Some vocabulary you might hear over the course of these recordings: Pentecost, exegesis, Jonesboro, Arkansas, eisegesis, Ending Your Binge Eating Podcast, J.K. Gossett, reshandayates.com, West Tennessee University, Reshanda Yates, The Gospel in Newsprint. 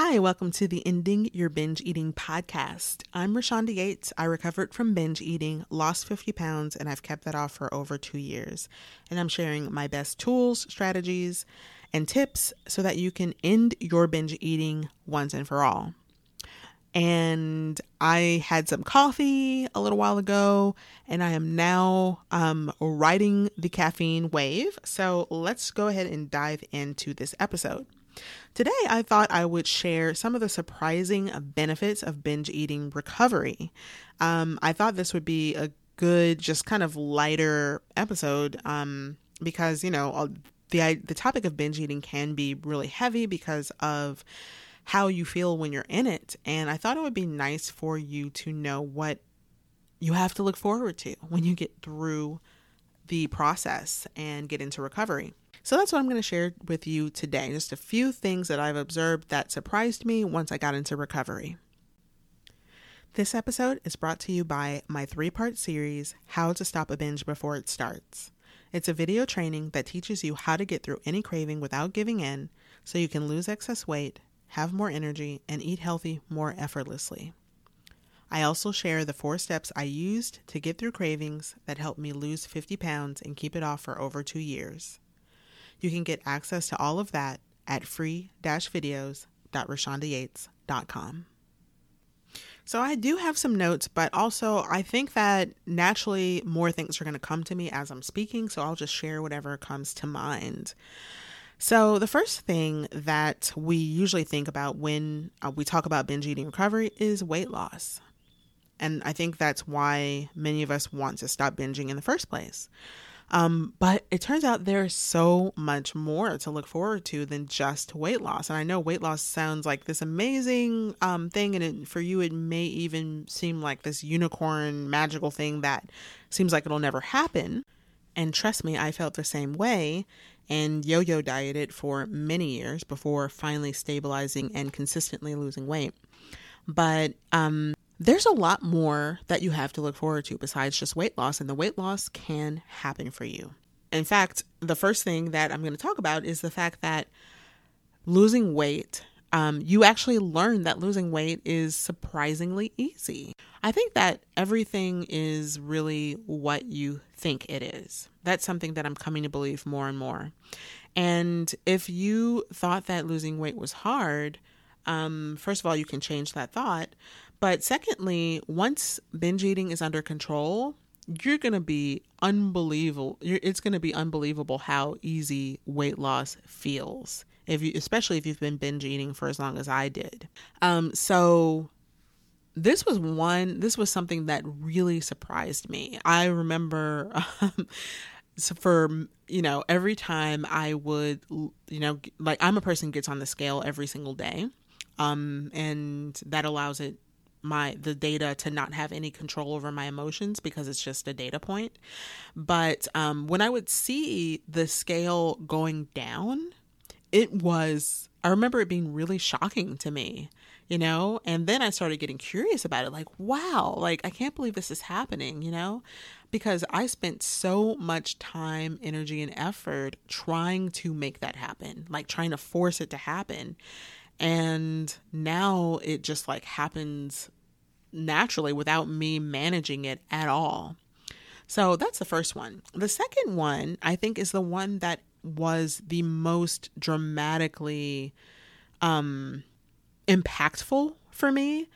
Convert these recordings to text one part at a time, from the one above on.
Hi, welcome to the Ending Your Binge Eating Podcast. I'm Reshanda Yates. I recovered from binge eating, lost 50 pounds, and I've kept that off for over 2 years. And I'm sharing my best tools, strategies, and tips so that you can end your binge eating once and for all. And I had some coffee a little while ago, and I am now riding the caffeine wave. So let's go ahead and dive into this episode. Today, I thought I would share some of the surprising benefits of binge eating recovery. I thought this would be a good, just kind of lighter episode because, you know, the topic of binge eating can be really heavy because of how you feel when you're in it. And I thought it would be nice for you to know what you have to look forward to when you get through the process and get into recovery. So that's what I'm going to share with you today. Just a few things that I've observed that surprised me once I got into recovery. This episode is brought to you by my 3-part series, How to Stop a Binge Before It Starts. It's a video training that teaches you how to get through any craving without giving in so you can lose excess weight, have more energy, and eat healthy more effortlessly. I also share the 4 steps I used to get through cravings that helped me lose 50 pounds and keep it off for over 2 years. You can get access to all of that at free-videos.reshandayates.com. So I do have some notes, but also I think that naturally more things are going to come to me as I'm speaking, so I'll just share whatever comes to mind. So the first thing that we usually think about when we talk about binge eating recovery is weight loss. And I think that's why many of us want to stop binging in the first place. But it turns out there's so much more to look forward to than just weight loss. And I know weight loss sounds like this amazing thing. And for you, it may even seem like this unicorn magical thing that seems like it'll never happen. And trust me, I felt the same way and yo-yo dieted for many years before finally stabilizing and consistently losing weight. But there's a lot more that you have to look forward to besides just weight loss, and the weight loss can happen for you. In fact, the first thing that I'm going to talk about is the fact that losing weight, you actually learn that losing weight is surprisingly easy. I think that everything is really what you think it is. That's something that I'm coming to believe more and more. And if you thought that losing weight was hard, first of all, you can change that thought. But secondly, once binge eating is under control, you're going to be unbelievable. It's going to be unbelievable how easy weight loss feels, especially if you've been binge eating for as long as I did. So this was something that really surprised me. I remember every time I would, like I'm a person who gets on the scale every single day. And that allows the data to not have any control over my emotions because it's just a data point. But when I would see the scale going down, I remember it being really shocking to me, and then I started getting curious about it. Like, wow, like I can't believe this is happening, because I spent so much time, energy, and effort trying to make that happen, like trying to force it to happen. And now it just like happens naturally without me managing it at all. So that's the first one. The second one, I think, is the one that was the most dramatically impactful for me.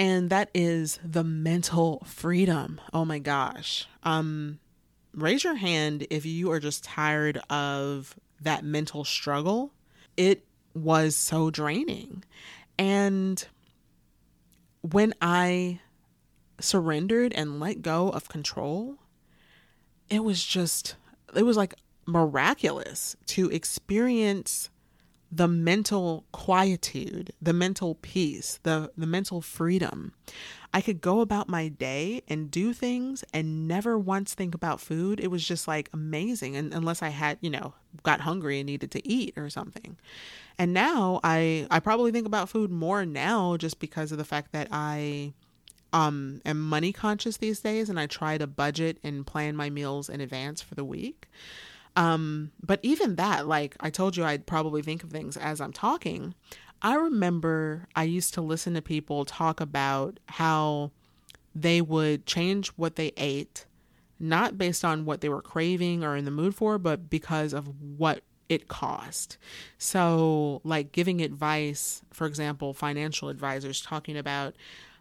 And that is the mental freedom. Oh my gosh. Raise your hand if you are just tired of that mental struggle. It was so draining. And when I surrendered and let go of control, it was like miraculous to experience the mental quietude, the mental peace, the mental freedom. I could go about my day and do things and never once think about food. It was just like amazing. And unless I had, got hungry and needed to eat or something. And now I probably think about food more now just because of the fact that I am money conscious these days. And I try to budget and plan my meals in advance for the week. But even that, like I told you, I'd probably think of things as I'm talking. I remember I used to listen to people talk about how they would change what they ate, not based on what they were craving or in the mood for, but because of what it cost. So like giving advice, for example, financial advisors talking about,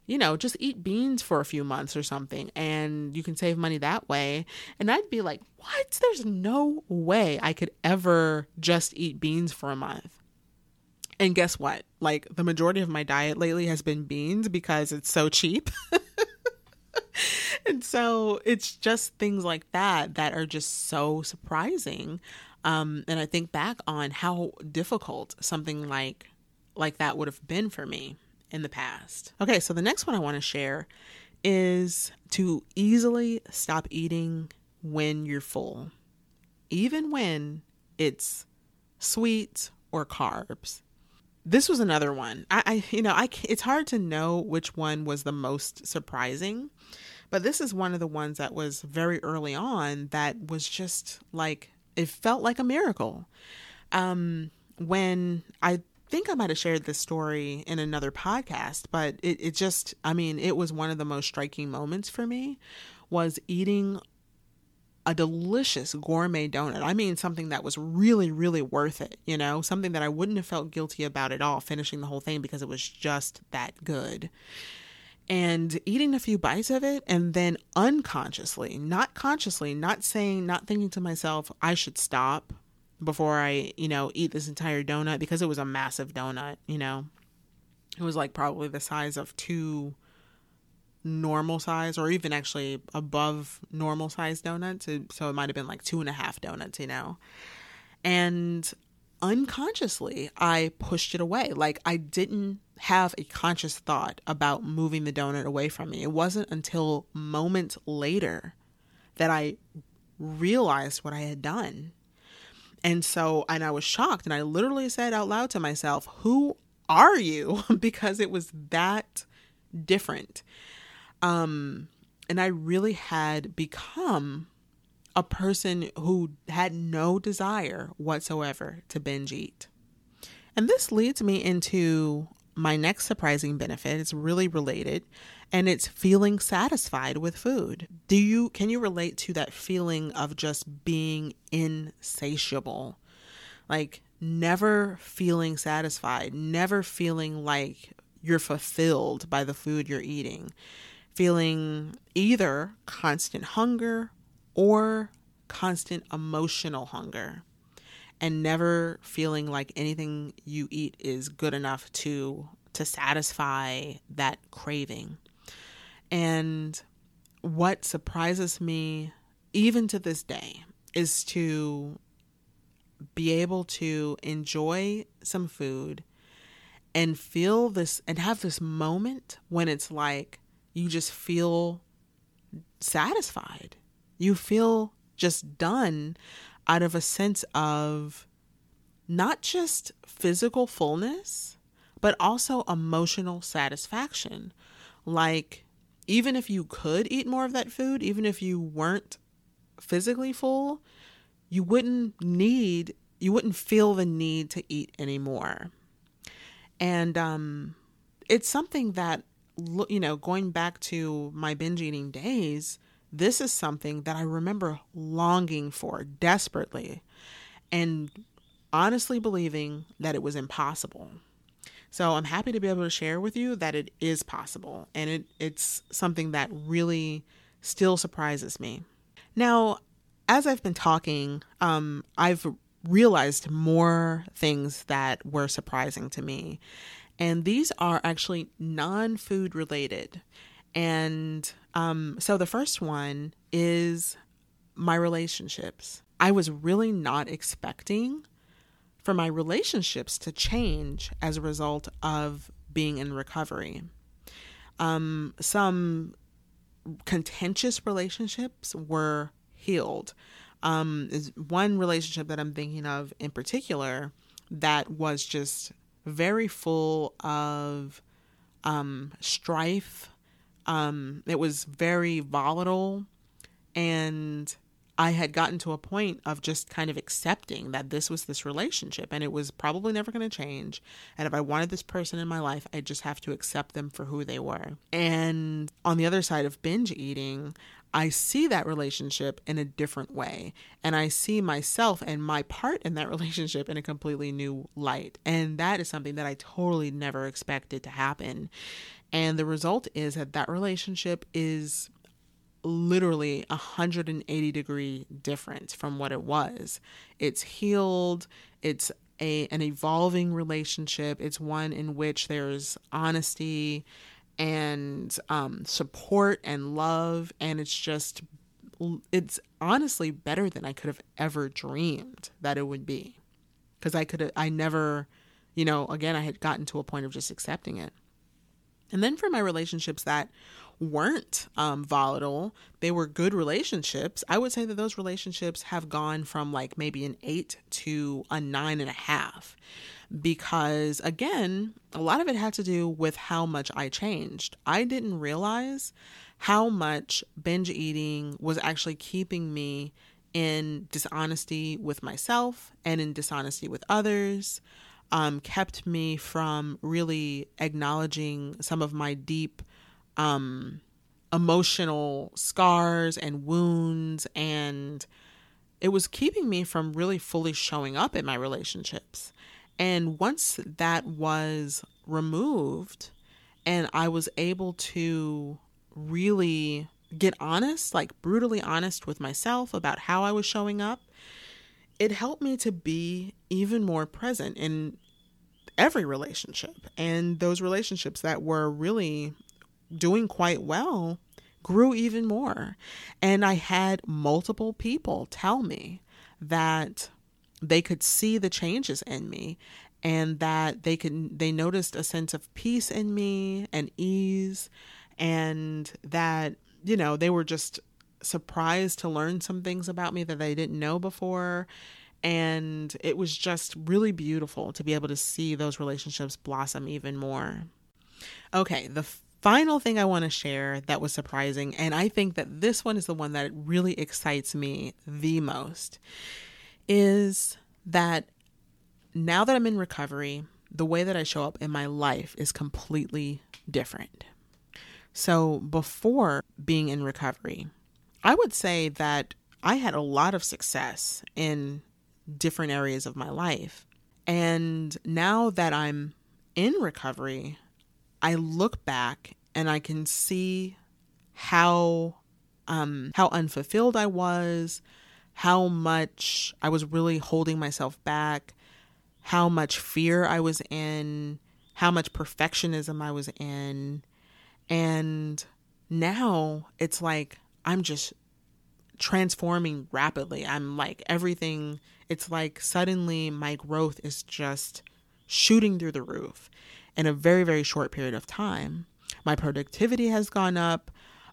you know, just eat beans for a few months or something and you can save money that way. And I'd be like, what? There's no way I could ever just eat beans for a month. And guess what? Like the majority of my diet lately has been beans because it's so cheap. And so it's just things like that that are just so surprising. And I think back on how difficult something like that would have been for me in the past. Okay, so the next one I want to share is to easily stop eating when you're full, even when it's sweets or carbs. This was another one. I it's hard to know which one was the most surprising, but this is one of the ones that was very early on that was just like, it felt like a miracle. When I think I might have shared this story in another podcast, but it was one of the most striking moments for me, was eating a delicious gourmet donut. I mean, something that was really, really worth it, you know, something that I wouldn't have felt guilty about at all, finishing the whole thing because it was just that good. And eating a few bites of it and then unconsciously, not consciously, not thinking to myself, I should stop before I, you know, eat this entire donut, because it was a massive donut, you know. It was like probably the size of two normal size, or even actually above normal size donuts. So it might have been like 2.5 donuts, you know. And unconsciously, I pushed it away. Like I didn't have a conscious thought about moving the donut away from me. It wasn't until moments later that I realized what I had done. And I was shocked, and I literally said out loud to myself, who are you? Because it was that different. And I really had become a person who had no desire whatsoever to binge eat. And this leads me into my next surprising benefit. It's really related, and it's feeling satisfied with food. Can you relate to that feeling of just being insatiable? Like never feeling satisfied, never feeling like you're fulfilled by the food you're eating, feeling either constant hunger or constant emotional hunger, and never feeling like anything you eat is good enough to satisfy that craving. And what surprises me even to this day is to be able to enjoy some food and feel this and have this moment when it's like you just feel satisfied. You feel just done out of a sense of not just physical fullness, but also emotional satisfaction. Like, even if you could eat more of that food, even if you weren't physically full, you wouldn't feel the need to eat anymore. And it's something that, you know, going back to my binge eating days, this is something that I remember longing for desperately and honestly believing that it was impossible. So I'm happy to be able to share with you that it is possible, and it's something that really still surprises me. Now, as I've been talking, I've realized more things that were surprising to me, and these are actually non-food related. And so the first one is my relationships. I was really not expecting for my relationships to change as a result of being in recovery. Some contentious relationships were healed. Is one relationship that I'm thinking of in particular that was just very full of strife. It was very volatile, and I had gotten to a point of just kind of accepting that this was this relationship and it was probably never going to change. And if I wanted this person in my life, I just have to accept them for who they were. And on the other side of binge eating, I see that relationship in a different way. And I see myself and my part in that relationship in a completely new light. And that is something that I totally never expected to happen. And the result is that that relationship is literally 180-degree difference from what it was. It's healed. It's an evolving relationship. It's one in which there's honesty and support and love. And it's honestly better than I could have ever dreamed that it would be. Because I had gotten to a point of just accepting it. And then for my relationships that weren't volatile, they were good relationships. I would say that those relationships have gone from like maybe an 8 to a 9.5, because again, a lot of it had to do with how much I changed. I didn't realize how much binge eating was actually keeping me in dishonesty with myself and in dishonesty with others. Kept me from really acknowledging some of my deep emotional scars and wounds. And it was keeping me from really fully showing up in my relationships. And once that was removed and I was able to really get honest, like brutally honest with myself about how I was showing up, it helped me to be even more present in every relationship. And those relationships that were really doing quite well grew even more. And I had multiple people tell me that they could see the changes in me and that they noticed a sense of peace in me and ease, and that, you know, they were just surprised to learn some things about me that they didn't know before. And it was just really beautiful to be able to see those relationships blossom even more. Okay, the final thing I want to share that was surprising, and I think that this one is the one that really excites me the most, is that now that I'm in recovery, the way that I show up in my life is completely different. So before being in recovery, I would say that I had a lot of success in different areas of my life. And now that I'm in recovery, I look back and I can see how unfulfilled I was, how much I was really holding myself back, how much fear I was in, how much perfectionism I was in. And now it's like, I'm just transforming rapidly. I'm like everything. It's like suddenly my growth is just shooting through the roof in a very, very short period of time. My productivity has gone up.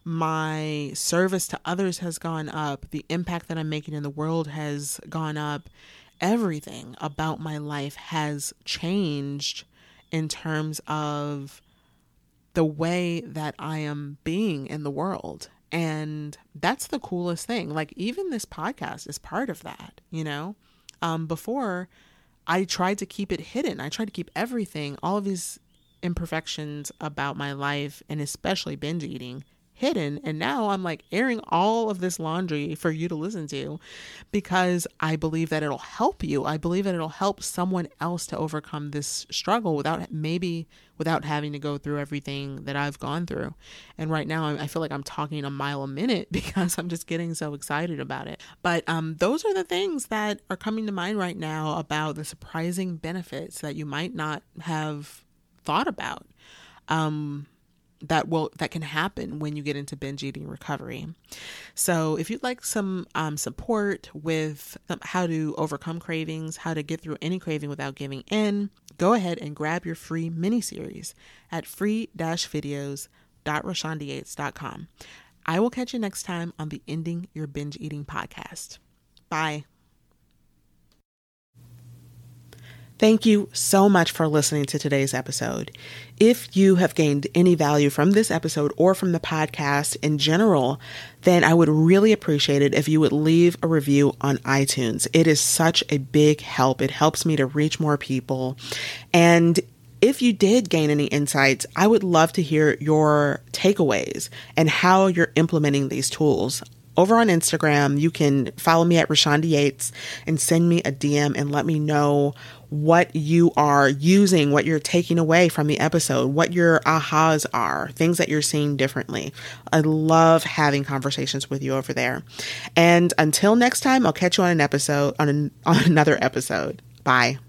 My service to others has gone up. The impact that I'm making in the world has gone up. Everything about my life has changed in terms of the way that I am being in the world. And that's the coolest thing. Like even this podcast is part of that, you know, before I tried to keep it hidden. I tried to keep everything, all of these imperfections about my life and especially binge eating, hidden. And now I'm like airing all of this laundry for you to listen to, because I believe that it'll help you. I believe that it'll help someone else to overcome this struggle without having to go through everything that I've gone through. And right now I feel like I'm talking a mile a minute because I'm just getting so excited about it. But those are the things that are coming to mind right now about the surprising benefits that you might not have thought about. That can happen when you get into binge eating recovery. So if you'd like some support with how to overcome cravings, how to get through any craving without giving in, go ahead and grab your free mini series at free-videos.reshandayates.com. I will catch you next time on the Ending Your Binge Eating Podcast. Bye. Thank you so much for listening to today's episode. If you have gained any value from this episode or from the podcast in general, then I would really appreciate it if you would leave a review on iTunes. It is such a big help. It helps me to reach more people. And if you did gain any insights, I would love to hear your takeaways and how you're implementing these tools. Over on Instagram, you can follow me at Reshanda Yates and send me a DM and let me know what you are using, what you're taking away from the episode, what your ahas are, things that you're seeing differently. I love having conversations with you over there. And until next time, I'll catch you on another episode. Bye.